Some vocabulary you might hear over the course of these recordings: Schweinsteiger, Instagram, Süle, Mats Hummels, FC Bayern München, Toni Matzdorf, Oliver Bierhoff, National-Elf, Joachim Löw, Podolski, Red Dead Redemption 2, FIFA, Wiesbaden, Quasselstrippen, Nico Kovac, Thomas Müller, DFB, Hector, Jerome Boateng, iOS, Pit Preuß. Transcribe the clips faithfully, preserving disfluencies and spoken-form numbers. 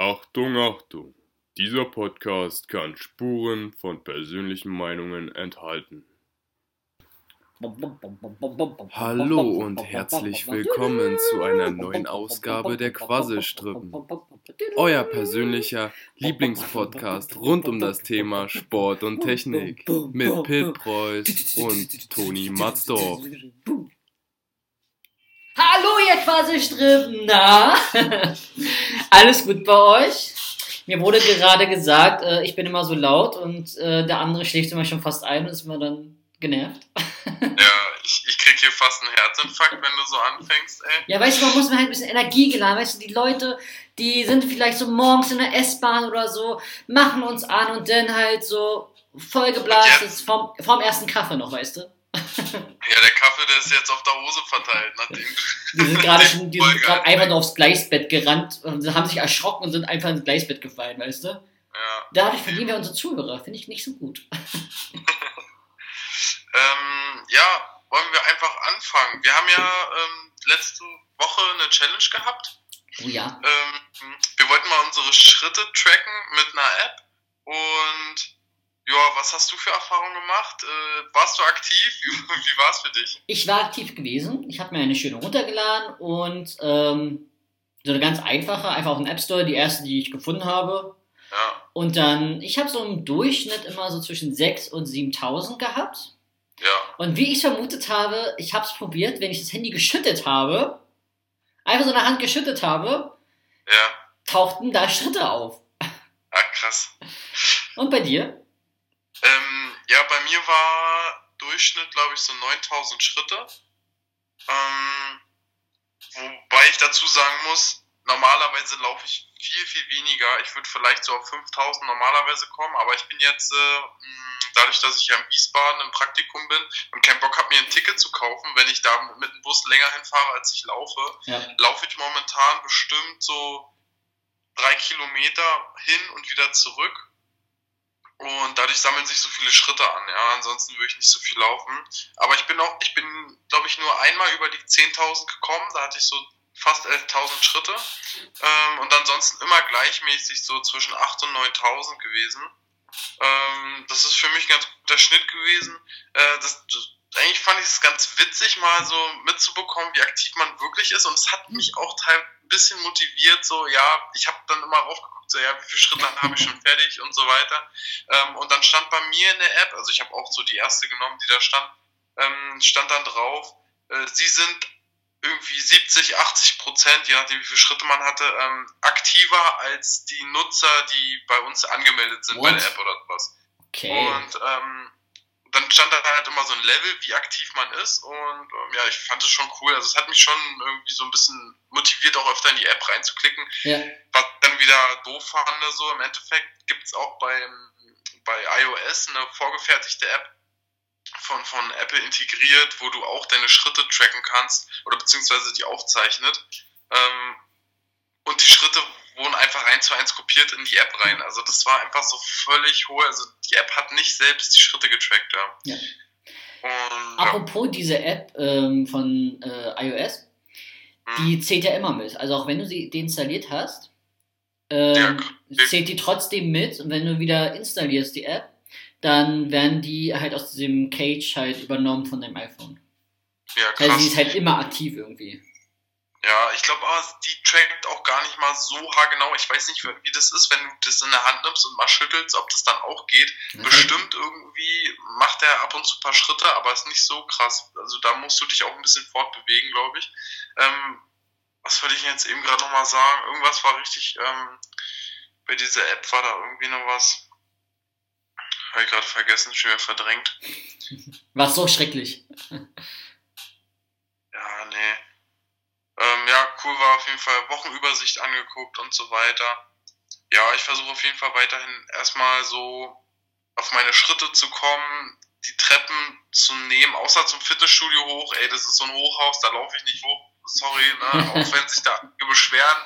Achtung, Achtung, dieser Podcast kann Spuren von persönlichen Meinungen enthalten. Hallo und herzlich willkommen zu einer neuen Ausgabe der Quasselstrippen. Euer persönlicher Lieblingspodcast rund um das Thema Sport und Technik mit Pit Preuß und Toni Matzdorf. Hallo ihr Quasselstrippen, na? Alles gut bei euch? Mir wurde gerade gesagt, ich bin immer so laut und der andere schläft immer schon fast ein und ist mir dann genervt. Ja, ich, ich krieg hier fast einen Herzinfarkt, wenn du so anfängst, ey. Ja, weißt du, man muss mir halt ein bisschen Energie geladen, weißt du, die Leute, die sind vielleicht so morgens in der S-Bahn oder so, machen uns an und dann halt so vollgeblasen ist vom, vom ersten Kaffee noch, weißt du. Ja, der Kaffee, der ist jetzt auf der Hose verteilt, nachdem die sind gerade schon, die sind gerade einfach nur aufs Gleisbett gerannt und haben sich erschrocken und sind einfach ins Gleisbett gefallen, weißt du. Ja. Dadurch verlieren wir unsere Zuhörer, finde ich nicht so gut. Ähm, ja, wollen wir einfach anfangen. Wir haben ja ähm, letzte Woche eine Challenge gehabt. Oh ja. Ähm, wir wollten mal unsere Schritte tracken mit einer App. Und ja, was hast du für Erfahrungen gemacht? Äh, warst du aktiv? Wie war es für dich? Ich war aktiv gewesen. Ich habe mir eine schöne runtergeladen und ähm, so eine ganz einfache, einfach auf dem App Store, die erste, die ich gefunden habe. Ja. Und dann, ich habe so im Durchschnitt immer so zwischen sechs und siebentausend gehabt. Ja. Und wie ich vermutet habe, ich habe es probiert, wenn ich das Handy geschüttet habe, einfach so in der Hand geschüttet habe, ja, tauchten da Schritte auf. Ah, krass. Und bei dir? Ähm, ja, bei mir war Durchschnitt, glaube ich, so neuntausend Schritte. Ähm, wobei ich dazu sagen muss, normalerweise laufe ich viel, viel weniger. Ich würde vielleicht so auf fünftausend normalerweise kommen, aber ich bin jetzt, äh, dadurch, dass ich ja in Wiesbaden im Praktikum bin und keinen Bock habe, mir ein Ticket zu kaufen, wenn ich da mit dem Bus länger hinfahre, als ich laufe, ja, laufe ich momentan bestimmt so drei Kilometer hin und wieder zurück. Und dadurch sammeln sich so viele Schritte an, ja, ansonsten würde ich nicht so viel laufen. Aber ich bin auch, ich bin, glaube ich, nur einmal über die zehntausend gekommen, da hatte ich so fast elftausend Schritte, ähm, und ansonsten immer gleichmäßig so zwischen achttausend und neuntausend gewesen. Ähm, das ist für mich ein ganz guter Schnitt gewesen. Äh, das, das, eigentlich fand ich es ganz witzig, mal so mitzubekommen, wie aktiv man wirklich ist, und es hat mich auch teilweise ein bisschen motiviert, so, ja, ich habe dann immer raufgeguckt, so, ja, wie viele Schritte habe ich schon fertig und so weiter. Ähm, und dann stand bei mir in der App, also ich habe auch so die erste genommen, die da stand, ähm, stand dann drauf, äh, sie sind irgendwie siebzig, achtzig Prozent, je nachdem wie viele Schritte man hatte, ähm, aktiver als die Nutzer, die bei uns angemeldet sind. What? Bei der App oder sowas. Okay. Und ähm, dann stand da halt immer so ein Level, wie aktiv man ist, und ähm, ja, ich fand es schon cool. Also es hat mich schon irgendwie so ein bisschen motiviert, auch öfter in die App reinzuklicken. Yeah. Was dann wieder doof fand, so im Endeffekt gibt's auch beim, bei iOS eine vorgefertigte App, von von Apple integriert, wo du auch deine Schritte tracken kannst oder beziehungsweise die aufzeichnet. Ähm, und die Schritte wurden einfach eins zu eins kopiert in die App rein. Also das war einfach so völlig hohe, also die App hat nicht selbst die Schritte getrackt, ja. ja. Und, apropos ja. diese App ähm, von äh, iOS, hm. die zählt ja immer mit. Also auch wenn du sie deinstalliert hast, ähm, ja, zählt die trotzdem mit, und wenn du wieder installierst die App, dann werden die halt aus diesem Cage halt übernommen von deinem iPhone. Ja, krass. Also sie ist halt immer aktiv irgendwie. Ja, ich glaube, aber die trackt auch gar nicht mal so haargenau. Ich weiß nicht, wie das ist, wenn du das in der Hand nimmst und mal schüttelst, ob das dann auch geht. Okay. Bestimmt irgendwie macht der ab und zu ein paar Schritte, aber ist nicht so krass. Also da musst du dich auch ein bisschen fortbewegen, glaube ich. Ähm, was wollte ich jetzt eben gerade nochmal sagen? Irgendwas war richtig, ähm, bei dieser App war da irgendwie noch was. Habe ich gerade vergessen, schon wieder verdrängt. War so schrecklich. Ja, nee. Ähm, ja, cool war auf jeden Fall Wochenübersicht angeguckt und so weiter. Ja, ich versuche auf jeden Fall weiterhin erstmal so auf meine Schritte zu kommen, die Treppen zu nehmen, außer zum Fitnessstudio hoch. Ey, das ist so ein Hochhaus, da laufe ich nicht hoch. sorry, ne? Auch wenn sich da einige beschweren,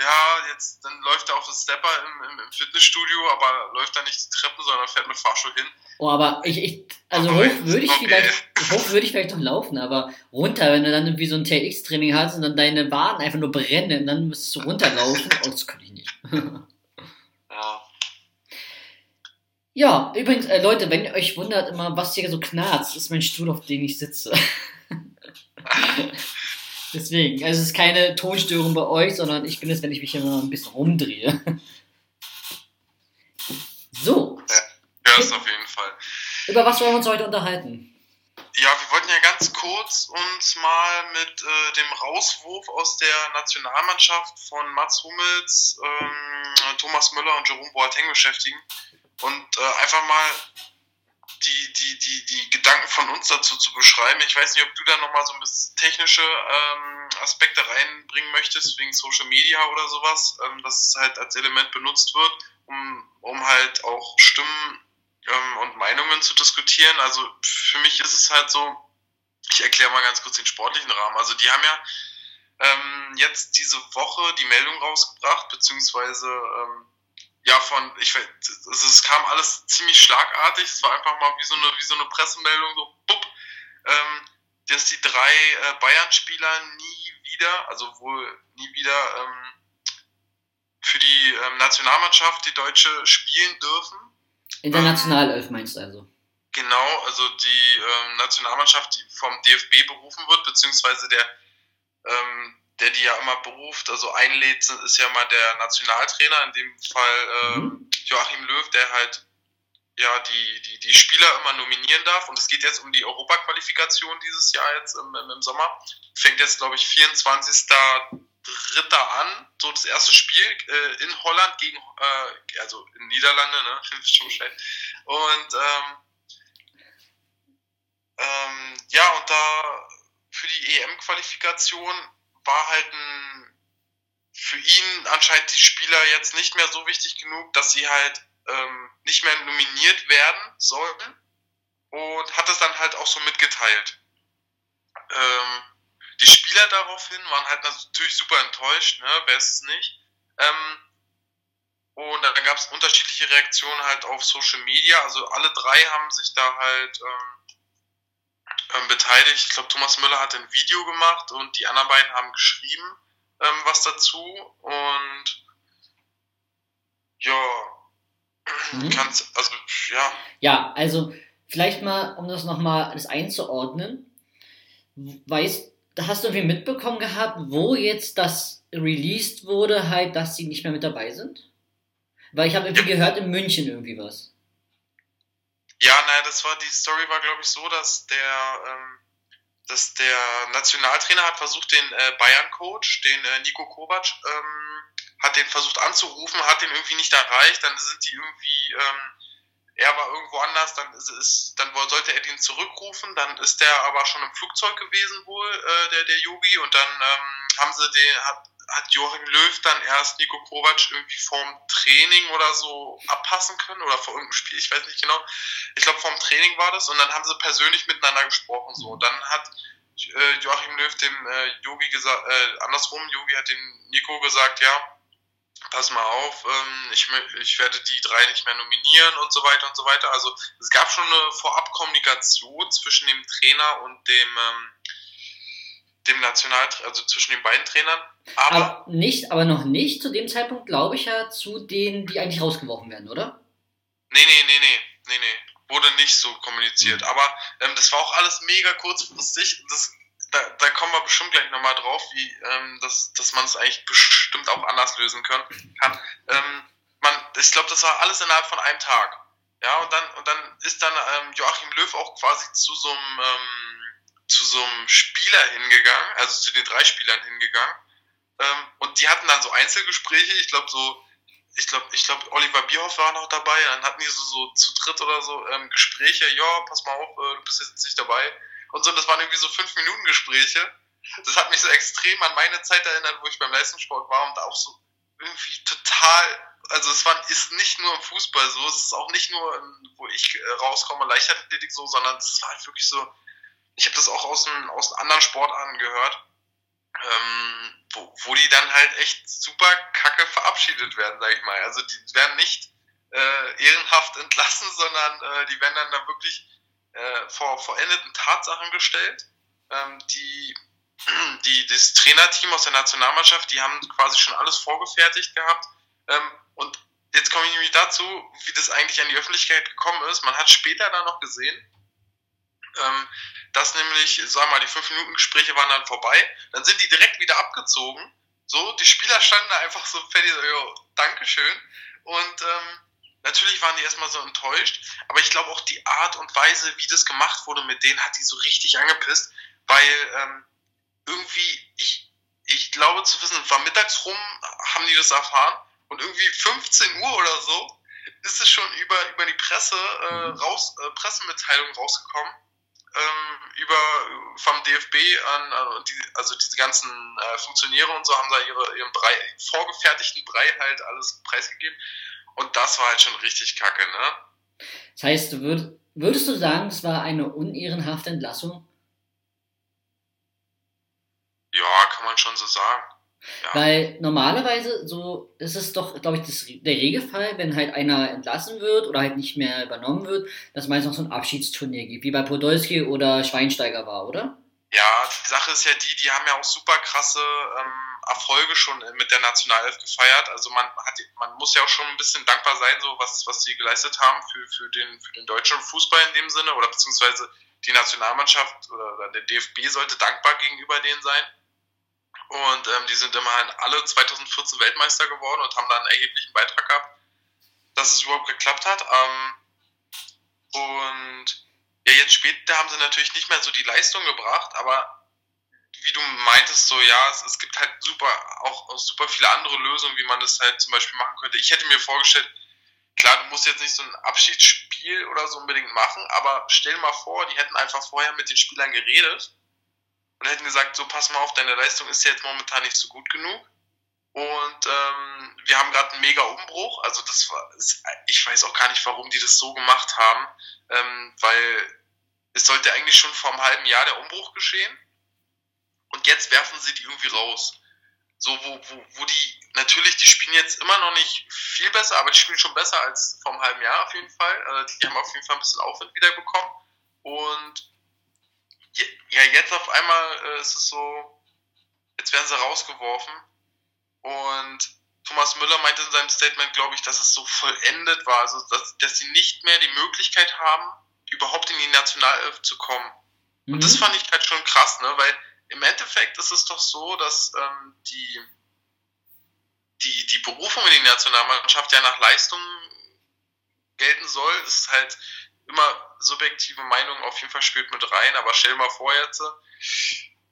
ja, jetzt dann läuft da auch das Stepper im, im, im Fitnessstudio, aber läuft da nicht die Treppen, sondern fährt mit Fahrstuhl hin. Oh, aber ich, ich also aber hoch würde ich, würd ich vielleicht noch laufen, aber runter, wenn du dann irgendwie so ein T X-Training hast und dann deine Waden einfach nur brennen und dann müsstest du runterlaufen, oh, das könnte ich nicht. Ja. Ja, übrigens, äh, Leute, wenn ihr euch wundert immer, was hier so knarzt, ist mein Stuhl, auf dem ich sitze. Deswegen, also es ist keine Tonstörung bei euch, sondern ich bin es, wenn ich mich immer ein bisschen rumdrehe. So. Ja, das auf jeden Fall. Über was wollen wir uns heute unterhalten? Ja, wir wollten ja ganz kurz uns mal mit äh, dem Rauswurf aus der Nationalmannschaft von Mats Hummels, ähm, Thomas Müller und Jerome Boateng beschäftigen und äh, einfach mal Die, die, die, die Gedanken von uns dazu zu beschreiben. Ich weiß nicht, ob du da nochmal so ein bisschen technische ähm, Aspekte reinbringen möchtest, wegen Social Media oder sowas, ähm, dass es halt als Element benutzt wird, um, um halt auch Stimmen ähm, und Meinungen zu diskutieren. Also für mich ist es halt so, ich erkläre mal ganz kurz den sportlichen Rahmen. Also die haben ja ähm, jetzt diese Woche die Meldung rausgebracht, beziehungsweise ähm, Ja, von, ich weiß, also es kam alles ziemlich schlagartig, es war einfach mal wie so eine, wie so eine Pressemeldung, so, bupp, ähm, dass die drei äh, Bayern-Spieler nie wieder, also wohl nie wieder ähm, für die ähm, Nationalmannschaft, die Deutsche, spielen dürfen. Internationalelf meinst du also? Genau, also die ähm, Nationalmannschaft, die vom D F B berufen wird, beziehungsweise der, ähm, der die ja immer beruft, also einlädt, ist ja mal der Nationaltrainer, in dem Fall ähm, Joachim Löw, der halt ja die, die, die Spieler immer nominieren darf. Und es geht jetzt um die Europaqualifikation dieses Jahr jetzt im, im, im Sommer. Fängt jetzt, glaube ich, vierundzwanzigster Dritter an, so das erste Spiel äh, in Holland gegen, äh, also in Niederlande, ne, schon schlecht. Und ähm, ähm, ja, und da für die E M-Qualifikation war halt ein, für ihn anscheinend die Spieler jetzt nicht mehr so wichtig genug, dass sie halt ähm, nicht mehr nominiert werden sollten, und hat es dann halt auch so mitgeteilt. Ähm, die Spieler daraufhin waren halt natürlich super enttäuscht, ne, wer ist es nicht. Ähm, und dann gab es unterschiedliche Reaktionen halt auf Social Media, also alle drei haben sich da halt ähm, beteiligt. Ich glaube, Thomas Müller hat ein Video gemacht und die anderen beiden haben geschrieben ähm, was dazu, und ja, mhm. kannst, also ja. Ja, also vielleicht mal, um das nochmal das einzuordnen, weißt, hast du irgendwie mitbekommen gehabt, wo jetzt das released wurde, halt, dass sie nicht mehr mit dabei sind? Weil ich habe irgendwie ja. gehört, in München irgendwie was. Ja, naja, das war, die Story war, glaube ich, so, dass der, ähm, dass der Nationaltrainer hat versucht, den äh, Bayern-Coach, den äh, Nico Kovac, ähm, hat den versucht anzurufen, hat den irgendwie nicht erreicht, dann sind die irgendwie, ähm, er war irgendwo anders, dann ist, ist dann sollte er den zurückrufen, dann ist der aber schon im Flugzeug gewesen wohl, äh, der, der Yogi, und dann ähm, haben sie den, hat, hat Joachim Löw dann erst Nico Kovac irgendwie vorm Training oder so abpassen können, oder vor irgendeinem Spiel, ich weiß nicht genau. Ich glaube, vorm Training war das, und dann haben sie persönlich miteinander gesprochen. So. Und dann hat äh, Joachim Löw dem äh, Yogi gesagt, äh, andersrum, Yogi hat dem Nico gesagt, ja, pass mal auf, ähm, ich, ich werde die drei nicht mehr nominieren und so weiter und so weiter. Also es gab schon eine Vorabkommunikation zwischen dem Trainer und dem ähm, dem National, also zwischen den beiden Trainern. Aber, aber nicht, aber noch nicht zu dem Zeitpunkt, glaube ich ja, zu denen, die eigentlich rausgeworfen werden, oder? Nee, nee, nee, nee, nee, nee. Wurde nicht so kommuniziert. Mhm. Aber ähm, das war auch alles mega kurzfristig. Das, da, da kommen wir bestimmt gleich nochmal drauf, wie ähm, das, dass man es eigentlich bestimmt auch anders lösen können, kann. Ähm, man, ich glaube, das war alles innerhalb von einem Tag. Ja, und dann, und dann ist dann ähm, Joachim Löw auch quasi zu so einem ähm, zu so einem Spieler hingegangen, also zu den drei Spielern hingegangen, ähm, und die hatten dann so Einzelgespräche, ich glaube so, ich glaube, ich glaube Oliver Bierhoff war noch dabei, dann hatten die so, so zu dritt oder so ähm, Gespräche, ja, pass mal auf, äh, du bist jetzt nicht dabei und so, das waren irgendwie so fünf Minuten Gespräche, das hat mich so extrem an meine Zeit erinnert, wo ich beim Leistungssport war, und da auch so irgendwie total, also es war, ist nicht nur im Fußball so, es ist auch nicht nur, wo ich rauskomme, Leichtathletik so, sondern es war halt wirklich so. Ich habe das auch aus, dem, aus anderen Sportarten gehört, ähm, wo, wo die dann halt echt super kacke verabschiedet werden, sag ich mal. Also die werden nicht äh, ehrenhaft entlassen, sondern äh, die werden dann da wirklich äh, vor vollendeten Tatsachen gestellt. Ähm, die, die, das Trainerteam aus der Nationalmannschaft, die haben quasi schon alles vorgefertigt gehabt. Ähm, und jetzt komme ich nämlich dazu, wie das eigentlich an die Öffentlichkeit gekommen ist. Man hat später da noch gesehen, ähm, dass nämlich, sagen wir mal, die fünf Minuten Gespräche waren dann vorbei. Dann sind die direkt wieder abgezogen. So, die Spieler standen da einfach so fertig, so, jo, Dankeschön. Und ähm, natürlich waren die erstmal so enttäuscht. Aber ich glaube auch die Art und Weise, wie das gemacht wurde mit denen, hat die so richtig angepisst. Weil ähm, irgendwie, ich, ich glaube zu wissen, war mittags rum, haben die das erfahren. Und irgendwie fünfzehn Uhr oder so ist es schon über, über die Presse, äh, raus, äh, Pressemitteilung rausgekommen, ähm, über, vom D F B an, an die, also diese ganzen äh, Funktionäre und so haben da ihre, ihren Brei, vorgefertigten Brei halt alles preisgegeben. Und das war halt schon richtig kacke, ne? Das heißt, du würd, würdest du sagen, es war eine unehrenhafte Entlassung? Ja, kann man schon so sagen. Ja. Weil normalerweise, so ist es doch, glaube ich, das, der Regelfall, wenn halt einer entlassen wird oder halt nicht mehr übernommen wird, dass meistens noch so ein Abschiedsturnier gibt, wie bei Podolski oder Schweinsteiger war, oder? Ja, die Sache ist ja die, die haben ja auch super krasse ähm, Erfolge schon mit der Nationalelf gefeiert. Also man hat, man muss ja auch schon ein bisschen dankbar sein, so was, was sie geleistet haben für, für, den, für den deutschen Fußball in dem Sinne, oder beziehungsweise die Nationalmannschaft oder der D F B sollte dankbar gegenüber denen sein. Und ähm, die sind immerhin alle zweitausendvierzehn Weltmeister geworden und haben da einen erheblichen Beitrag gehabt, dass es überhaupt geklappt hat. Ähm, und ja, jetzt später haben sie natürlich nicht mehr so die Leistung gebracht, aber wie du meintest, so ja, es, es gibt halt super auch, auch super viele andere Lösungen, wie man das halt zum Beispiel machen könnte. Ich hätte mir vorgestellt, klar, du musst jetzt nicht so ein Abschiedsspiel oder so unbedingt machen, aber stell dir mal vor, die hätten einfach vorher mit den Spielern geredet. Und hätten gesagt, so pass mal auf, deine Leistung ist jetzt momentan nicht so gut genug. Und ähm, wir haben gerade einen mega Umbruch. Also das war, ist, ich weiß auch gar nicht, warum die das so gemacht haben. Ähm, weil es sollte eigentlich schon vor einem halben Jahr der Umbruch geschehen. Und jetzt werfen sie die irgendwie raus. So, wo, wo, wo die, natürlich, die spielen jetzt immer noch nicht viel besser, aber die spielen schon besser als vor einem halben Jahr auf jeden Fall. Also die haben auf jeden Fall ein bisschen Aufwind wiederbekommen. Und ja, jetzt auf einmal äh, ist es so, jetzt werden sie rausgeworfen und Thomas Müller meinte in seinem Statement, glaube ich, dass es so vollendet war, also dass, dass sie nicht mehr die Möglichkeit haben, überhaupt in die Nationalelf zu kommen. Mhm. Und das fand ich halt schon krass, ne, weil im Endeffekt ist es doch so, dass ähm, die, die, die Berufung in die Nationalmannschaft ja nach Leistung gelten soll. Das ist halt immer subjektive Meinung auf jeden Fall spielt mit rein, aber stell dir mal vor jetzt,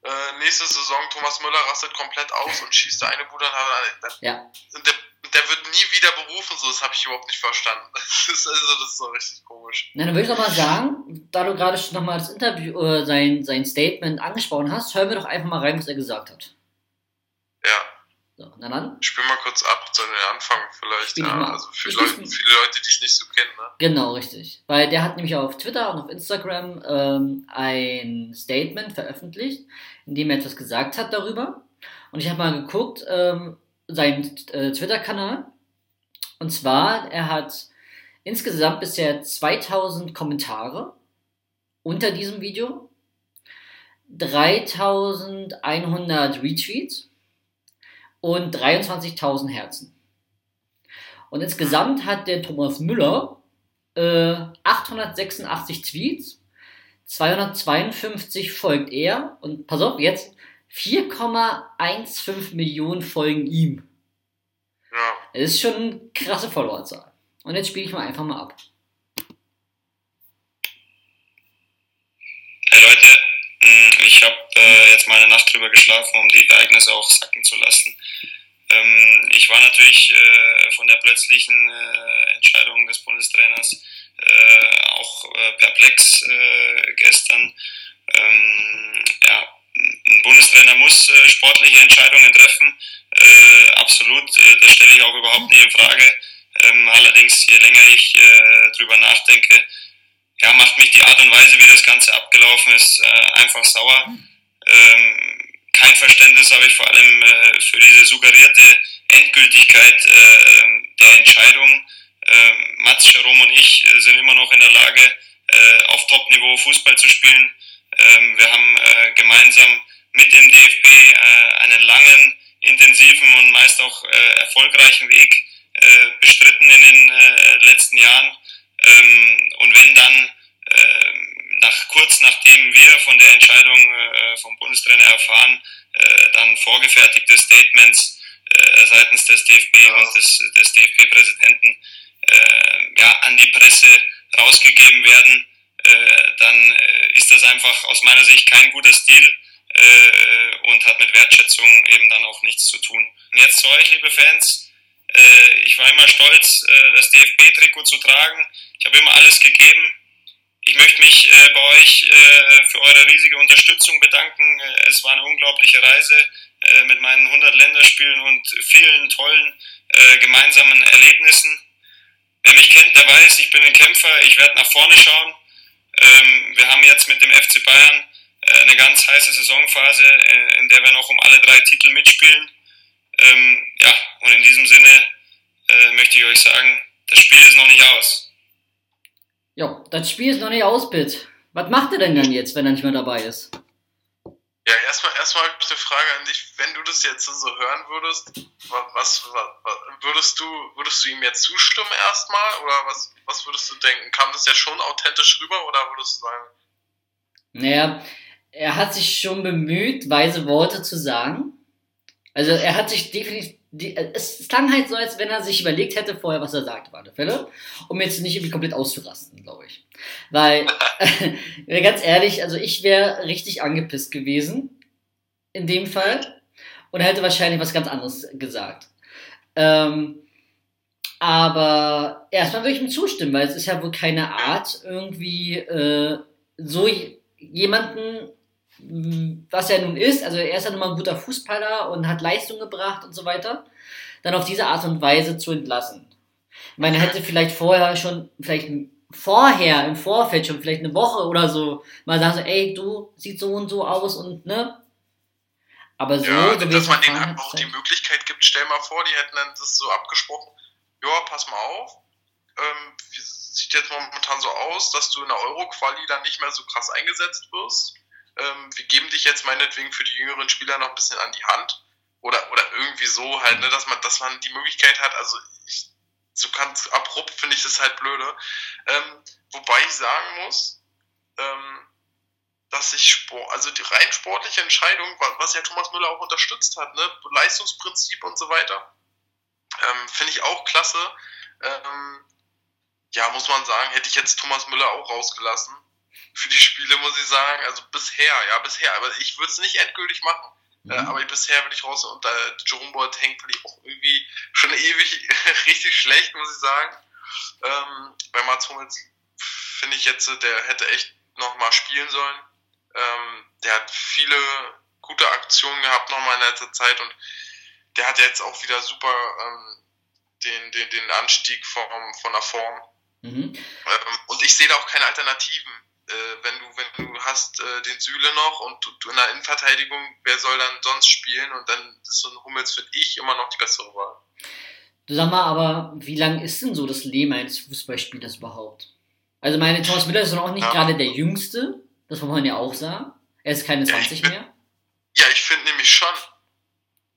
äh, nächste Saison Thomas Müller rastet komplett aus und schießt da eine Bude an, ja. der, der wird nie wieder berufen, so, das habe ich überhaupt nicht verstanden. Das ist, also, das ist so richtig komisch. Na, dann würde ich nochmal sagen, da du gerade schon nochmal das Interview, äh, sein, sein Statement angesprochen hast, hören wir doch einfach mal rein, was er gesagt hat. Ja. So, na dann? Spiel mal kurz ab, zu den Anfang vielleicht, ja, also für Leute, viele Leute, die ich nicht so kenne. Ne? Genau, richtig. Weil der hat nämlich auf Twitter und auf Instagram ähm, ein Statement veröffentlicht, in dem er etwas gesagt hat darüber. Und ich habe mal geguckt, ähm, seinen äh, Twitter-Kanal. Und zwar, er hat insgesamt bisher zweitausend Kommentare unter diesem Video, dreitausendeinhundert Retweets und dreiundzwanzigtausend Herzen. Und insgesamt hat der Thomas Müller äh, achthundertsechsundachtzig Tweets, zweihundertzweiundfünfzig folgt er und pass auf, jetzt vier Komma fünfzehn Millionen folgen ihm. Ja. Das ist schon eine krasse Followerzahl. Und jetzt spiele ich mal einfach mal ab. Hey Leute, ich habe äh, jetzt mal eine Nacht drüber geschlafen, um die Ereignisse auch sacken zu lassen. Ähm, ich war natürlich äh, von der plötzlichen äh, Entscheidung des Bundestrainers äh, auch äh, perplex äh, gestern. Ähm, ja, ein Bundestrainer muss äh, sportliche Entscheidungen treffen, äh, absolut, äh, das stelle ich auch überhaupt nicht in Frage. Ähm, allerdings, je länger ich äh, drüber nachdenke, ja, macht mich die Art und Weise, wie das Ganze abgelaufen ist, äh, einfach sauer. Ähm, kein Verständnis habe ich vor allem äh, für diese suggerierte Endgültigkeit äh, der Entscheidung. Äh, Mats, Jerome und ich äh, sind immer noch in der Lage, äh, auf Top-Niveau Fußball zu spielen. Äh, wir haben äh, gemeinsam mit dem D F B äh, einen langen, intensiven und meist auch äh, erfolgreichen Weg äh, bestritten in den äh, letzten Jahren. Ähm, und wenn dann äh, nach kurz nachdem wir von der Entscheidung äh, vom Bundestrainer erfahren, äh, dann vorgefertigte Statements äh, seitens des D F B ja. und des, des D F B-Präsidenten äh, ja, an die Presse rausgegeben werden, äh, dann äh, ist das einfach aus meiner Sicht kein guter Stil äh, und hat mit Wertschätzung eben dann auch nichts zu tun. Und jetzt zu euch, liebe Fans. Ich war immer stolz, das D F B-Trikot zu tragen. Ich habe immer alles gegeben. Ich möchte mich bei euch für eure riesige Unterstützung bedanken. Es war eine unglaubliche Reise mit meinen hundert Länderspielen und vielen tollen gemeinsamen Erlebnissen. Wer mich kennt, der weiß, ich bin ein Kämpfer. Ich werde nach vorne schauen. Wir haben jetzt mit dem F C Bayern eine ganz heiße Saisonphase, in der wir noch um alle drei Titel mitspielen. Ähm, ja, und in diesem Sinne äh, möchte ich euch sagen, das Spiel ist noch nicht aus. Ja, das Spiel ist noch nicht aus, Pitt. Was macht er denn dann jetzt, wenn er nicht mehr dabei ist? Ja, erstmal erstmal habe ich eine Frage an dich. Wenn du das jetzt so hören würdest, was, was, was würdest du würdest du ihm jetzt zustimmen erstmal? Oder was, was würdest du denken? Kam das jetzt schon authentisch rüber oder würdest du sagen? Naja, er hat sich schon bemüht, weise Worte zu sagen. Also er hat sich definitiv, es klang halt so, als wenn er sich überlegt hätte vorher, was er sagt, war der Fälle, um jetzt nicht irgendwie komplett auszurasten, glaube ich. Weil, ganz ehrlich, also ich wäre richtig angepisst gewesen, in dem Fall, und hätte wahrscheinlich was ganz anderes gesagt. Ähm, aber erstmal würde ich ihm zustimmen, weil es ist ja wohl keine Art, irgendwie äh, so j- jemanden... was er nun ist, also er ist ja nun mal ein guter Fußballer und hat Leistung gebracht und so weiter, dann auf diese Art und Weise zu entlassen. Ich meine, er hätte vielleicht vorher schon, vielleicht vorher, im Vorfeld schon, vielleicht eine Woche oder so, mal sagen so, ey, du, sieht so und so aus und, ne? Aber so... Ja, dass man denen halt auch die Möglichkeit gibt, stell mal vor, die hätten dann das so abgesprochen, ja, pass mal auf, ähm, sieht jetzt momentan so aus, dass du in der Euro-Quali dann nicht mehr so krass eingesetzt wirst. Ähm, wir geben dich jetzt meinetwegen für die jüngeren Spieler noch ein bisschen an die Hand oder, oder irgendwie so halt, ne, dass man, dass man die Möglichkeit hat, also ich, so ganz abrupt finde ich das halt blöde, ähm, wobei ich sagen muss, ähm, dass ich Sport, also die rein sportliche Entscheidung, was ja Thomas Müller auch unterstützt hat, ne, Leistungsprinzip und so weiter, ähm, finde ich auch klasse, ähm, ja, muss man sagen, hätte ich jetzt Thomas Müller auch rausgelassen. Für die Spiele muss ich sagen, also bisher, ja, bisher, aber ich würde es nicht endgültig machen, mhm. äh, aber bisher würde ich raus und da äh, Jerome Boateng finde ich auch irgendwie schon ewig richtig schlecht, muss ich sagen. Ähm, bei Mats Hummels finde ich jetzt, der hätte echt nochmal spielen sollen. Ähm, der hat viele gute Aktionen gehabt nochmal in letzter Zeit und der hat jetzt auch wieder super ähm, den, den, den Anstieg von, von der Form. Mhm. Ähm, und ich sehe da auch keine Alternativen. Wenn du, wenn du hast äh, den Süle noch und du, du in der Innenverteidigung, wer soll dann sonst spielen? Und dann ist so ein Hummels, finde ich, immer noch die bessere Wahl. Du sag mal, aber wie lang ist denn so das Leben eines Fußballspielers überhaupt? Also meine, Thomas Müller ist doch auch nicht ja. gerade der Jüngste, das muss man ja auch sagen. Er ist keine zwanzig ja, find, mehr. Ja, ich finde nämlich schon.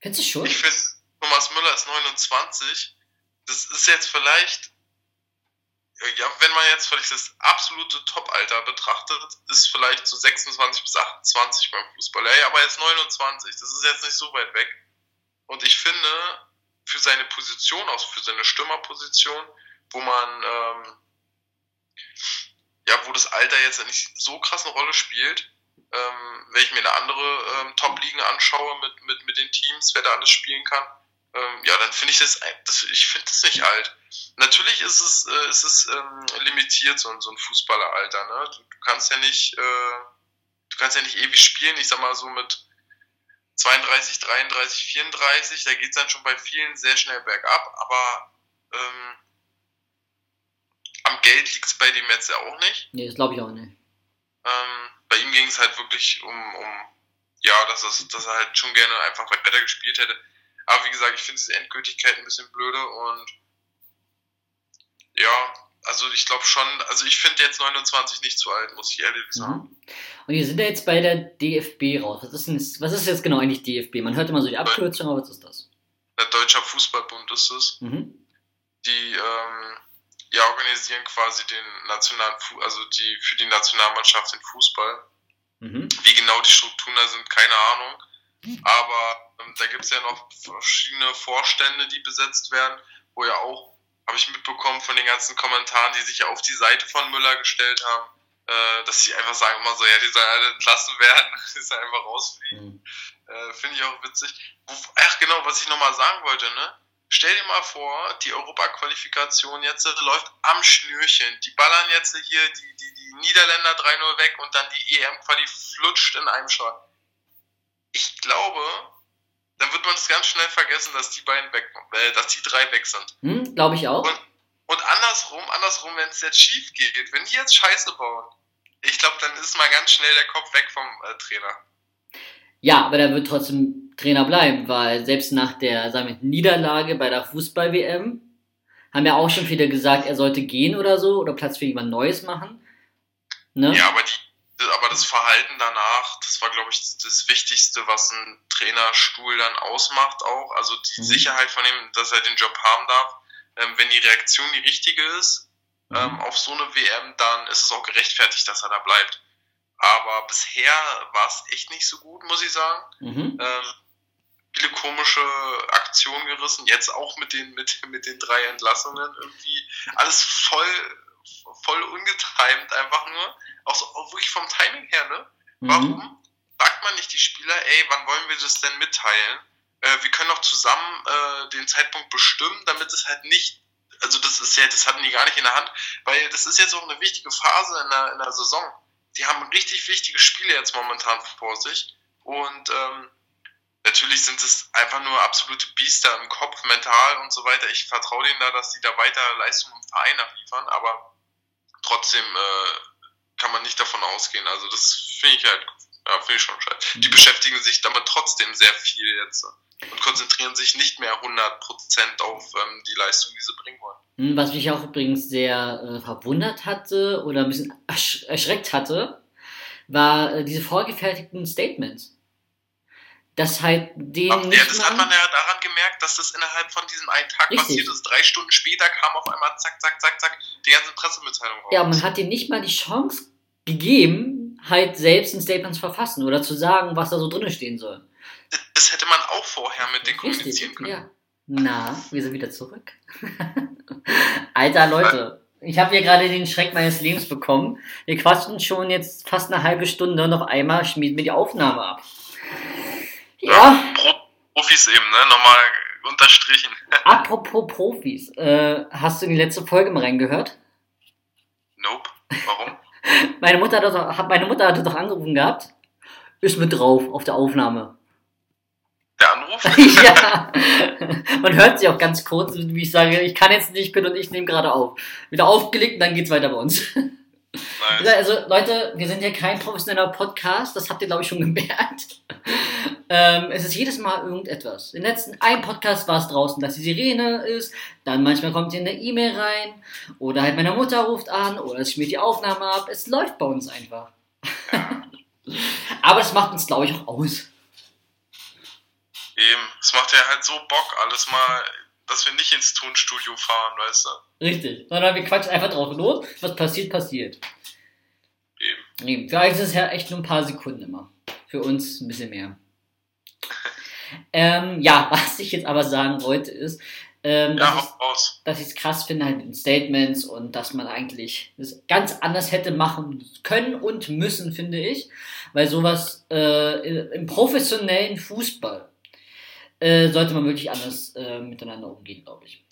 Findest du schon? Ich finde, Thomas Müller ist neunundzwanzig. Das ist jetzt vielleicht... Ja, wenn man jetzt vielleicht das absolute Top-Alter betrachtet, ist vielleicht so sechsundzwanzig bis achtundzwanzig beim Fußball. Ey, aber jetzt neunundzwanzig, das ist jetzt nicht so weit weg. Und ich finde, für seine Position, also für seine Stürmerposition, wo man, ähm, ja, wo das Alter jetzt nicht so krass eine Rolle spielt, ähm, wenn ich mir eine andere ähm, Top-Ligen anschaue mit, mit, mit den Teams, wer da alles spielen kann, ähm, ja, dann finde ich das, das, ich finde das nicht alt. Natürlich ist es, äh, ist es ähm, limitiert, so, so ein Fußballeralter. Ne? Du, du kannst ja nicht, äh, du kannst ja nicht ewig spielen. Ich sag mal so mit zweiunddreißig, dreiunddreißig, vierunddreißig, da geht es dann schon bei vielen sehr schnell bergab. Aber ähm, am Geld liegt es bei dem jetzt ja auch nicht. Nee, das glaube ich auch nicht. Ähm, bei ihm ging es halt wirklich um, um ja, dass, das, dass er halt schon gerne einfach weiter gespielt hätte. Aber wie gesagt, ich finde diese Endgültigkeit ein bisschen blöde und ja, also ich glaube schon, also ich finde jetzt neunundzwanzig nicht zu alt, muss ich ehrlich sagen. Ja. Und wir sind ja jetzt bei der D F B raus. Was ist denn jetzt, was ist jetzt genau eigentlich D F B? Man hört immer so die Abkürzung, aber was ist das? Der Deutsche Fußballbund ist es. Mhm. Die ähm, ja, organisieren quasi den nationalen, also die für die Nationalmannschaft den Fußball. Mhm. Wie genau die Strukturen da sind, keine Ahnung. Aber ähm, da gibt es ja noch verschiedene Vorstände, die besetzt werden, wo ja auch, habe ich mitbekommen von den ganzen Kommentaren, die sich ja auf die Seite von Müller gestellt haben, äh, dass sie einfach sagen immer so, ja, die sollen alle entlassen werden, die sollen einfach rausfliegen. Mhm. Äh, finde ich auch witzig. Ach genau, was ich nochmal sagen wollte, ne? Stell dir mal vor, die Europa-Qualifikation jetzt läuft am Schnürchen. Die ballern jetzt hier die, die, die Niederländer drei null weg und dann die E M-Quali flutscht in einem Schlag. Ich glaube, dann wird man es ganz schnell vergessen, dass die beiden weg, äh, dass die drei weg sind. Hm, glaube ich auch. Und, und andersrum, andersrum, wenn es jetzt schief geht, wenn die jetzt Scheiße bauen, ich glaube, dann ist mal ganz schnell der Kopf weg vom äh, Trainer. Ja, aber der wird trotzdem Trainer bleiben, weil selbst nach der, sagen wir, Niederlage bei der Fußball-W M haben ja auch schon viele gesagt, er sollte gehen oder so, oder Platz für jemand Neues machen. Ne? Ja, aber, die, aber das Verhalten danach, das war, glaube ich, das Wichtigste, was ein Trainerstuhl dann ausmacht auch. Also die mhm. Sicherheit von ihm, dass er den Job haben darf. Ähm, wenn die Reaktion die richtige ist, mhm. ähm, auf so eine W M, dann ist es auch gerechtfertigt, dass er da bleibt. Aber bisher war es echt nicht so gut, muss ich sagen. Mhm. Ähm, viele komische Aktionen gerissen, jetzt auch mit den, mit, mit den drei Entlassungen irgendwie. Alles voll, voll ungetimed einfach nur. Auch, so, auch wirklich vom Timing her, ne? Mhm. Warum sagt man nicht die Spieler, ey, wann wollen wir das denn mitteilen? Äh, wir können doch zusammen äh, den Zeitpunkt bestimmen, damit es halt nicht, also das ist ja, das hatten die gar nicht in der Hand, weil das ist jetzt auch eine wichtige Phase in der, in der Saison. Die haben richtig wichtige Spiele jetzt momentan vor sich und ähm, natürlich sind es einfach nur absolute Biester im Kopf, mental und so weiter. Ich vertraue denen da, dass die da weiter Leistung im Verein abliefern, aber trotzdem äh, kann man nicht davon ausgehen. Also das finde ich halt, ja, finde ich schon scheiße. Die beschäftigen sich damit trotzdem sehr viel jetzt und konzentrieren sich nicht mehr hundert Prozent auf ähm, die Leistung, die sie bringen wollen. Was mich auch übrigens sehr äh, verwundert hatte oder ein bisschen ersch- erschreckt hatte, war äh, diese vorgefertigten Statements. Das halt den ja, das hat man ja daran gemerkt, dass das innerhalb von diesem einen Tag richtig. Passiert ist. Drei Stunden später kam auf einmal zack, zack, zack, zack die ganze Pressemitteilung raus. Ja, man hat denen nicht mal die Chance gegeben, halt selbst ein Statement zu verfassen oder zu sagen, was da so drin stehen soll. Das hätte man auch vorher mit denen kommunizieren können. Ja. Na, wir sind wieder zurück. Alter Leute, ich habe hier gerade den Schreck meines Lebens bekommen. Wir quatschen schon jetzt fast eine halbe Stunde und auf einmal schmieden wir die Aufnahme ab. Ja. ja Profis eben, ne? Nochmal unterstrichen. Apropos Profis, äh, hast du in die letzte Folge mal reingehört? Nope. Warum? meine, Mutter hat doch, hat, meine Mutter hatte doch angerufen gehabt. Ist mit drauf auf der Aufnahme. Der Anruf? ja. Man hört sie auch ganz kurz, wie ich sage, ich kann jetzt nicht, Pit und ich nehmen gerade auf. Wieder aufgelegt und dann geht's weiter bei uns. Nice. Also Leute, wir sind ja kein professioneller Podcast, das habt ihr glaube ich schon gemerkt. Ähm, es ist jedes Mal irgendetwas. Im letzten einen Podcast war es draußen, dass die Sirene ist, dann manchmal kommt hier eine E-Mail rein oder halt meine Mutter ruft an oder es schmiert die Aufnahme ab. Es läuft bei uns einfach. Ja. Aber es macht uns glaube ich auch aus. Eben, es macht ja halt so Bock, alles mal, dass wir nicht ins Tonstudio fahren, weißt du? Richtig, sondern wir quatschen einfach drauf los, was passiert, passiert. Eben. Eben. Für euch ist es ja echt nur ein paar Sekunden immer. Für uns ein bisschen mehr. ähm, ja, was ich jetzt aber sagen wollte ist, ähm, ja, dass, aus. dass ich es krass finde halt in Statements und dass man eigentlich das ganz anders hätte machen können und müssen, finde ich. Weil sowas äh, im professionellen Fußball sollte man wirklich anders äh, miteinander umgehen, glaube ich.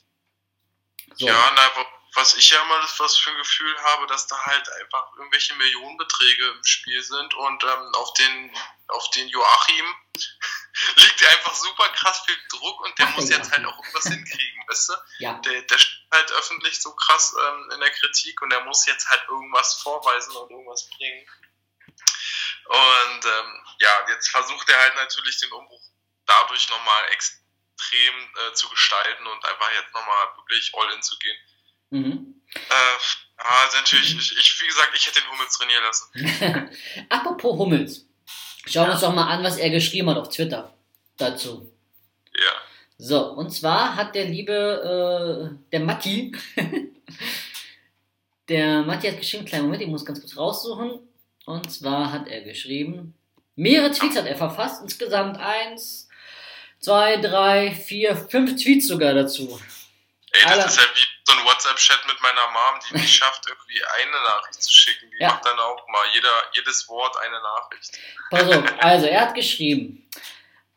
So. Ja, na, was ich ja immer das, was für ein Gefühl habe, dass da halt einfach irgendwelche Millionenbeträge im Spiel sind und ähm, auf den auf den Joachim liegt einfach super krass viel Druck und der Ach, muss ja. jetzt halt auch irgendwas hinkriegen, weißt du? Ja. Der, der steht halt öffentlich so krass ähm, in der Kritik und der muss jetzt halt irgendwas vorweisen und irgendwas bringen. Und ähm, ja, jetzt versucht er halt natürlich den Umbruch dadurch nochmal extrem äh, zu gestalten und einfach jetzt nochmal wirklich all in zu gehen. Mhm. Äh, ja, ist natürlich, ich, ich, wie gesagt, ich hätte den Hummels trainieren lassen. Apropos Hummels, schauen wir uns doch mal an, was er geschrieben hat auf Twitter dazu. Ja. So, und zwar hat der liebe, äh, der Matti, der Matti hat geschrieben, kleinen Moment, ich muss ganz kurz raussuchen. Und zwar hat er geschrieben, mehrere Tweets hat er verfasst, insgesamt eins, zwei, drei, vier, fünf Tweets sogar dazu. Ey, das Aller- ist ja wie so ein WhatsApp-Chat mit meiner Mom, die nicht schafft, irgendwie eine Nachricht zu schicken. Die ja. macht dann auch mal jeder, jedes Wort eine Nachricht. Pass auf, also er hat geschrieben,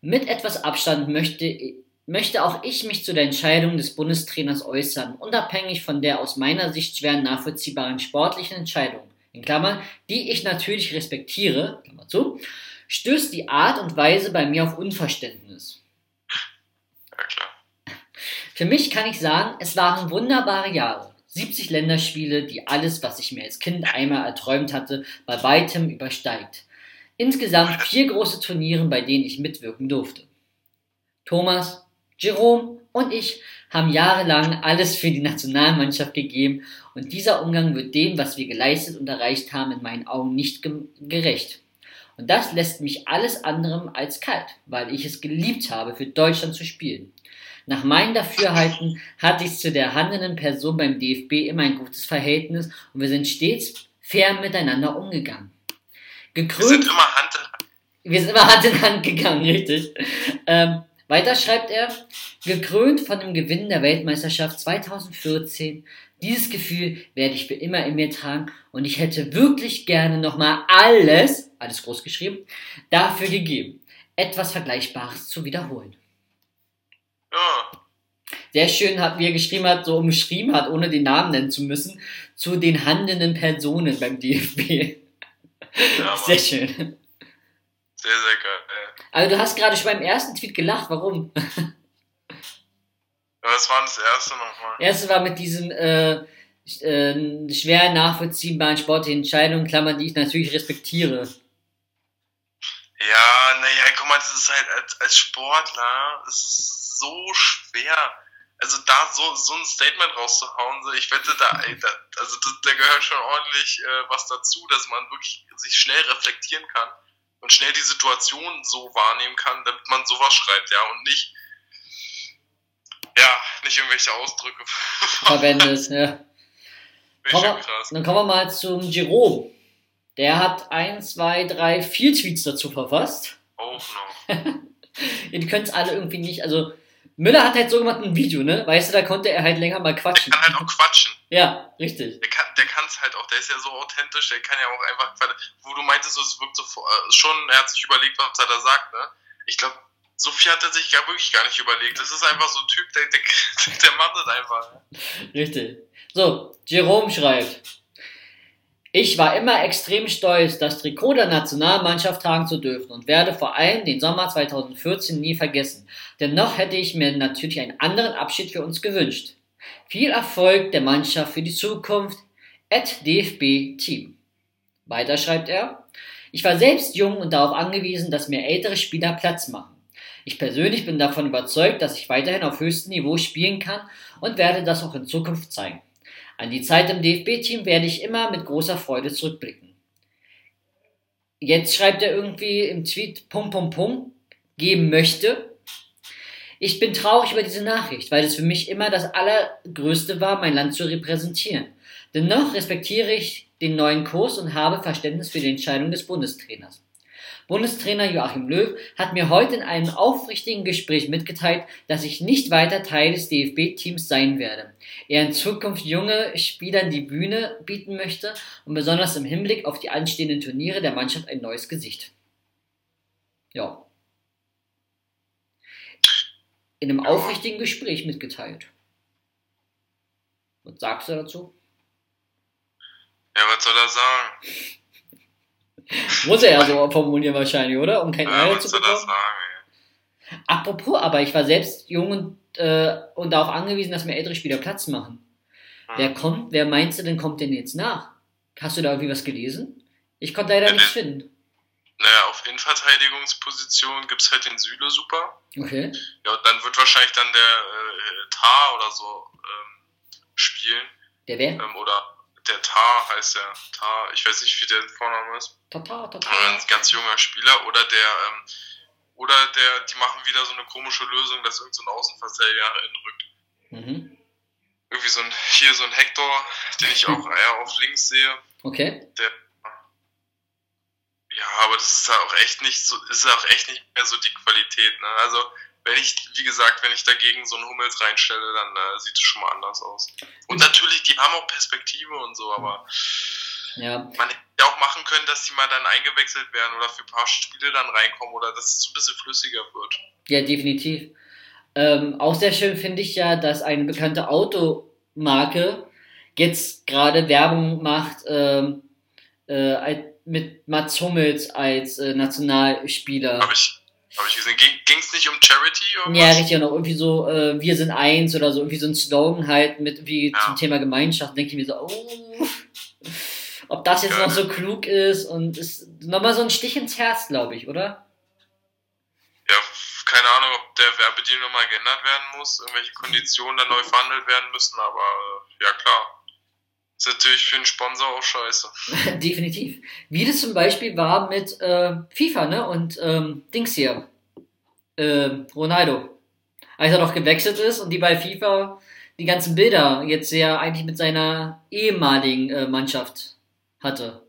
mit etwas Abstand möchte, möchte auch ich mich zu der Entscheidung des Bundestrainers äußern, unabhängig von der aus meiner Sicht schwer nachvollziehbaren sportlichen Entscheidung, in Klammern, die ich natürlich respektiere, Klammer zu, stößt die Art und Weise bei mir auf Unverständnis. Ja, klar. Für mich kann ich sagen, es waren wunderbare Jahre. siebzig Länderspiele, die alles, was ich mir als Kind einmal erträumt hatte, bei weitem übersteigt. Insgesamt vier große Turniere, bei denen ich mitwirken durfte. Thomas, Jerome und ich haben jahrelang alles für die Nationalmannschaft gegeben und dieser Umgang wird dem, was wir geleistet und erreicht haben, in meinen Augen nicht ge- gerecht. Und das lässt mich alles anderem als kalt, weil ich es geliebt habe, für Deutschland zu spielen. Nach meinem Dafürhalten hatte ich zu der handelnden Person beim D F B immer ein gutes Verhältnis und wir sind stets fair miteinander umgegangen. Gekrönt, wir sind immer Hand in Hand. Wir sind immer Hand in Hand gegangen, richtig. Ähm, Weiter schreibt er, gekrönt von dem Gewinn der Weltmeisterschaft zweitausendvierzehn, dieses Gefühl werde ich für immer in mir tragen und ich hätte wirklich gerne nochmal alles, alles groß geschrieben, dafür gegeben, etwas Vergleichbares zu wiederholen. Ja. Sehr schön, hat, wie er geschrieben hat, so umschrieben hat, ohne den Namen nennen zu müssen, zu den handelnden Personen beim D F B. Ja, sehr schön. Sehr, sehr geil, ey. Also du hast gerade schon beim ersten Tweet gelacht, warum? Was war das erste nochmal? Das erste war mit diesem äh, äh, schwer nachvollziehbaren sportlichen Entscheidungen, Klammern, die ich natürlich respektiere. Ja, naja, guck mal, das ist halt als, als Sportler, es ist so schwer, also da so, so ein Statement rauszuhauen, so, ich wette, da, ey, da, also, da gehört schon ordentlich äh, was dazu, dass man wirklich sich schnell reflektieren kann. Und schnell die Situation so wahrnehmen kann, damit man sowas schreibt, ja, und nicht, ja, nicht irgendwelche Ausdrücke verwendet, ja. Komm, dann kommen wir mal zum Jerome. Der hat eins, zwei, drei, vier Tweets dazu verfasst. Auch noch. Die können es alle irgendwie nicht, also, Müller hat halt so gemacht ein Video, ne, weißt du, da konnte er halt länger mal quatschen. Der kann halt auch quatschen. Ja, richtig. Der kann, der kann's halt auch, der ist ja so authentisch, der kann ja auch einfach, wo du meintest, es wirkt so, schon, er hat sich überlegt, was er da sagt, ne, ich glaube, so viel hat er sich gar wirklich gar nicht überlegt, das ist einfach so ein Typ, der, der, der macht das einfach. Richtig. So, Jerome schreibt, ich war immer extrem stolz, das Trikot der Nationalmannschaft tragen zu dürfen und werde vor allem den Sommer zweitausendvierzehn nie vergessen. Dennoch hätte ich mir natürlich einen anderen Abschied für uns gewünscht. Viel Erfolg der Mannschaft für die Zukunft, at D F B Team. Weiter schreibt er, ich war selbst jung und darauf angewiesen, dass mir ältere Spieler Platz machen. Ich persönlich bin davon überzeugt, dass ich weiterhin auf höchstem Niveau spielen kann und werde das auch in Zukunft zeigen. An die Zeit im D F B Team werde ich immer mit großer Freude zurückblicken. Jetzt schreibt er irgendwie im Tweet, Pum, Pum, Pum, geben möchte. Ich bin traurig über diese Nachricht, weil es für mich immer das Allergrößte war, mein Land zu repräsentieren. Dennoch respektiere ich den neuen Kurs und habe Verständnis für die Entscheidung des Bundestrainers. Bundestrainer Joachim Löw hat mir heute in einem aufrichtigen Gespräch mitgeteilt, dass ich nicht weiter Teil des D F B Teams sein werde. Er in Zukunft junge Spielern die Bühne bieten möchte und besonders im Hinblick auf die anstehenden Turniere der Mannschaft ein neues Gesicht. Ja. In einem aufrichtigen Gespräch mitgeteilt. Was sagst du dazu? Ja, was soll er sagen? Muss er ja so formulieren wahrscheinlich, oder? Um kein Ärger ja, zu bekommen. Sagen, apropos, aber ich war selbst jung und, äh, und darauf angewiesen, dass mir ältere Spieler Platz machen. Hm. Wer kommt, wer meinst du denn, kommt denn jetzt nach? Hast du da irgendwie was gelesen? Ich konnte leider ja, nichts der, finden. Naja, auf Innenverteidigungsposition gibt es halt den Süle super. Okay. Ja, und dann wird wahrscheinlich dann der äh, Tar oder so ähm, spielen. Der wer? Ähm, oder der Tar heißt der. Tar, ich weiß nicht, wie der Vorname ist. Tata, Tata. Ein ganz junger Spieler. Oder der, ähm, oder der, die machen wieder so eine komische Lösung, dass irgend so ein Außenverteidiger inrückt. Mhm. Irgendwie so ein, hier so ein Hector, den ich auch eher auf links sehe. Okay. Der, ja, aber das ist ja auch echt nicht so, ist auch echt nicht mehr so die Qualität, ne? Also, wenn ich, wie gesagt, wenn ich dagegen so einen Hummels reinstelle, dann äh, sieht es schon mal anders aus. Und natürlich, die haben auch Perspektive und so, aber ja. Man hätte ja auch machen können, dass die mal dann eingewechselt werden oder für ein paar Spiele dann reinkommen oder dass es so ein bisschen flüssiger wird. Ja, definitiv. Ähm, auch sehr schön finde ich ja, dass eine bekannte Automarke jetzt gerade Werbung macht, ähm, äh, mit Mats Hummels als äh, Nationalspieler. Hab ich, hab ich gesehen. Ging es nicht um Charity oder ja, was? Richtig, und auch irgendwie so, äh, wir sind eins oder so, irgendwie so ein Slogan halt mit wie ja. Zum Thema Gemeinschaft, denke ich mir so, oh, ob das jetzt ja. noch so klug ist und ist nochmal so ein Stich ins Herz, glaube ich, oder? Ja, keine Ahnung, ob der Werbedien nochmal geändert werden muss, irgendwelche Konditionen dann neu verhandelt werden müssen, aber äh, ja klar. Ist natürlich für einen Sponsor auch scheiße. Definitiv. Wie das zum Beispiel war mit äh, FIFA, ne? Und ähm, Dings hier. Äh, Ronaldo. Als er noch gewechselt ist und die bei FIFA die ganzen Bilder jetzt ja eigentlich mit seiner ehemaligen äh, Mannschaft hatte.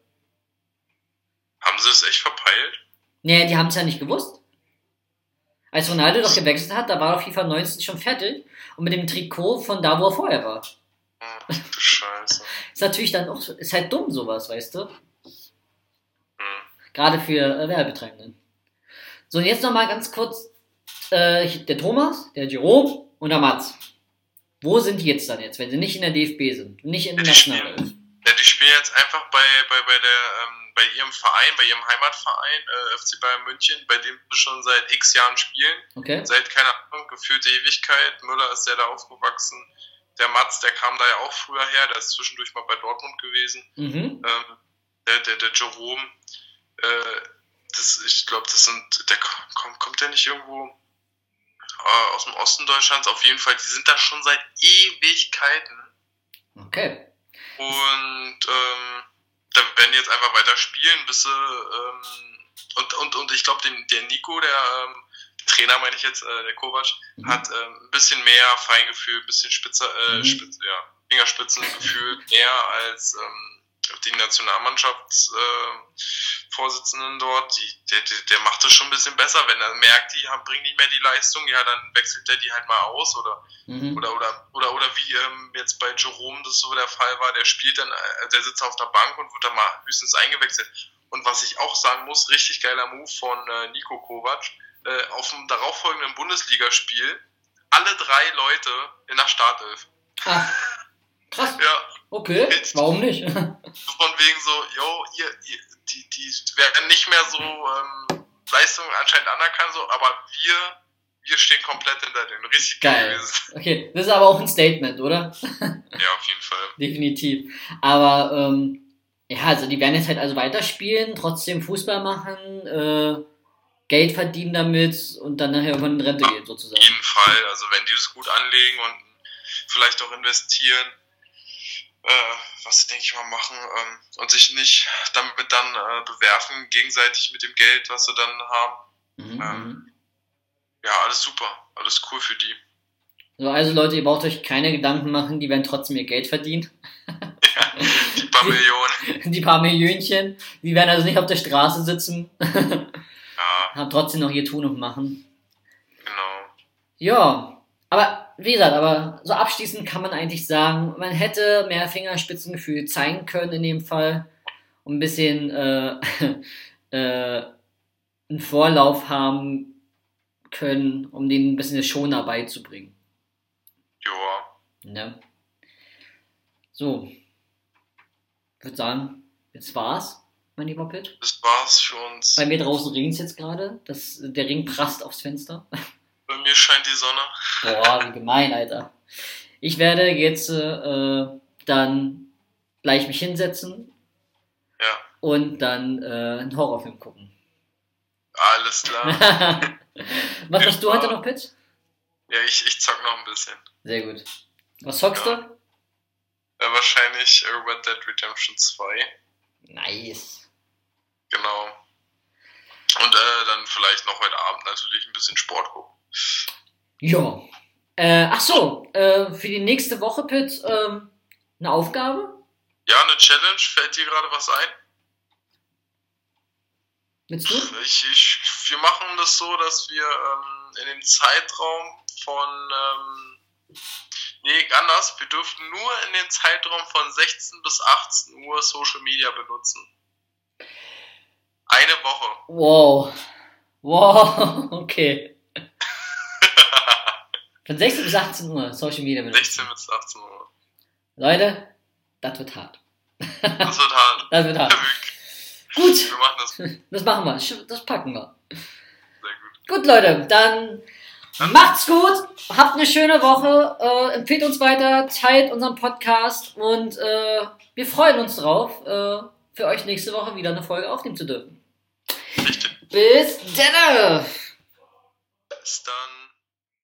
Haben sie es echt verpeilt? Nee, die haben es ja nicht gewusst. Als Ronaldo doch gewechselt hat, da war doch FIFA neunzehn schon fertig und mit dem Trikot von da, wo er vorher war. Du Scheiße. Ist natürlich dann auch, ist halt dumm sowas, weißt du? Hm. Gerade für äh, Werbetreibenden. So, und jetzt nochmal ganz kurz, äh, der Thomas, der Jerome und der Mats. Wo sind die jetzt dann jetzt, wenn sie nicht in der D F B sind? Nicht in der Nationalelf? Ja, die spielen jetzt einfach bei, bei, bei, der, ähm, bei ihrem Verein, bei ihrem Heimatverein, äh, F C Bayern München, bei dem sie schon seit x Jahren spielen. Okay. Seit, keine Ahnung, gefühlte Ewigkeit. Müller ist ja da aufgewachsen. Der Mats, der kam da ja auch früher her, der ist zwischendurch mal bei Dortmund gewesen. Mhm. Ähm, der, der, der Jerome, äh, das, ich glaube, das sind, der kommt, kommt der nicht irgendwo äh, aus dem Osten Deutschlands? Auf jeden Fall, die sind da schon seit Ewigkeiten. Okay. Und ähm, da werden die jetzt einfach weiter spielen, bis sie, ähm, und, und, und ich glaube, der Nico, der, ähm, Trainer meine ich jetzt, äh, der Kovac, mhm. hat äh, ein bisschen mehr Feingefühl, ein bisschen Spitzer, äh, mhm. Spitz, ja, Fingerspitzengefühl, mehr als ähm, die Nationalmannschaftsvorsitzenden äh, dort. Die, der, der macht das schon ein bisschen besser, wenn er merkt, die haben, bringen nicht mehr die Leistung, ja, dann wechselt er die halt mal aus. Oder mhm. oder, oder, oder, oder wie ähm, jetzt bei Jerome das so der Fall war, der spielt dann, äh, der sitzt auf der Bank und wird dann mal höchstens eingewechselt. Und was ich auch sagen muss, richtig geiler Move von äh, Nico Kovac, auf dem darauffolgenden Bundesligaspiel alle drei Leute in der Startelf. Ach, krass. Ja. Okay, warum nicht? Von wegen so, yo, ihr, ihr, die, die werden nicht mehr so ähm, Leistungen anscheinend anerkannt, so, aber wir, wir stehen komplett hinter denen. Richtig geil gewesen. Okay, das ist aber auch ein Statement, oder? Ja, auf jeden Fall. Definitiv. Aber, ähm, ja, also die werden jetzt halt also weiterspielen, trotzdem Fußball machen, äh, Geld verdienen damit und dann nachher irgendwann in Rente ja, geht, sozusagen. Auf jeden Fall, also wenn die das gut anlegen und vielleicht auch investieren, äh, was sie, denke ich mal, machen ähm, und sich nicht damit dann äh, bewerfen, gegenseitig mit dem Geld, was sie dann haben. Mhm. Ähm, ja, alles super, alles cool für die. So, also Leute, ihr braucht euch keine Gedanken machen, die werden trotzdem ihr Geld verdienen. Ja, die paar Millionen. Die paar Millionchen, die werden also nicht auf der Straße sitzen. Haben trotzdem noch hier tun und machen. Genau. Ja, aber wie gesagt, aber so abschließend kann man eigentlich sagen, man hätte mehr Fingerspitzengefühl zeigen können in dem Fall und ein bisschen äh, äh, einen Vorlauf haben können, um denen ein bisschen eine Schoner beizubringen. Ja. Ne? So. Ich würde sagen, jetzt war's. Mein lieber Pit. Das war's für uns. Bei mir draußen regnet es jetzt gerade. Das, der Regen prasst aufs Fenster. Bei mir scheint die Sonne. Boah, wie gemein, Alter. Ich werde jetzt äh, dann gleich mich hinsetzen. Ja. Und dann äh, einen Horrorfilm gucken. Alles klar. Was ich hast du war... heute noch, Pitch? Ja, ich, ich zock noch ein bisschen. Sehr gut. Was zockst ja. du? Äh, wahrscheinlich äh, Red Dead Redemption zwei. Nice. Genau. Und äh, dann vielleicht noch heute Abend natürlich ein bisschen Sport gucken. Ja. Äh, ach so, äh, für die nächste Woche, Pitt, äh, eine Aufgabe? Ja, eine Challenge. Fällt dir gerade was ein? Willst du? Ich, ich, wir machen das so, dass wir ähm, in dem Zeitraum von... Ähm, nee, anders. Wir dürfen nur in den Zeitraum von sechzehn bis achtzehn Uhr Social Media benutzen. Eine Woche. Wow. Wow, okay. Von sechzehn bis achtzehn Uhr Social Media benutzen. sechzehn bis achtzehn Uhr. Leute, das wird hart. Das wird hart. Das wird hart. Gut. Wir machen das. Das machen wir. Das packen wir. Sehr gut. Gut, Leute, dann... Macht's gut, habt eine schöne Woche, äh, empfehlt uns weiter, teilt unseren Podcast und äh, wir freuen uns drauf, äh, für euch nächste Woche wieder eine Folge aufnehmen zu dürfen. Richtig. Bis dann! Bis dann!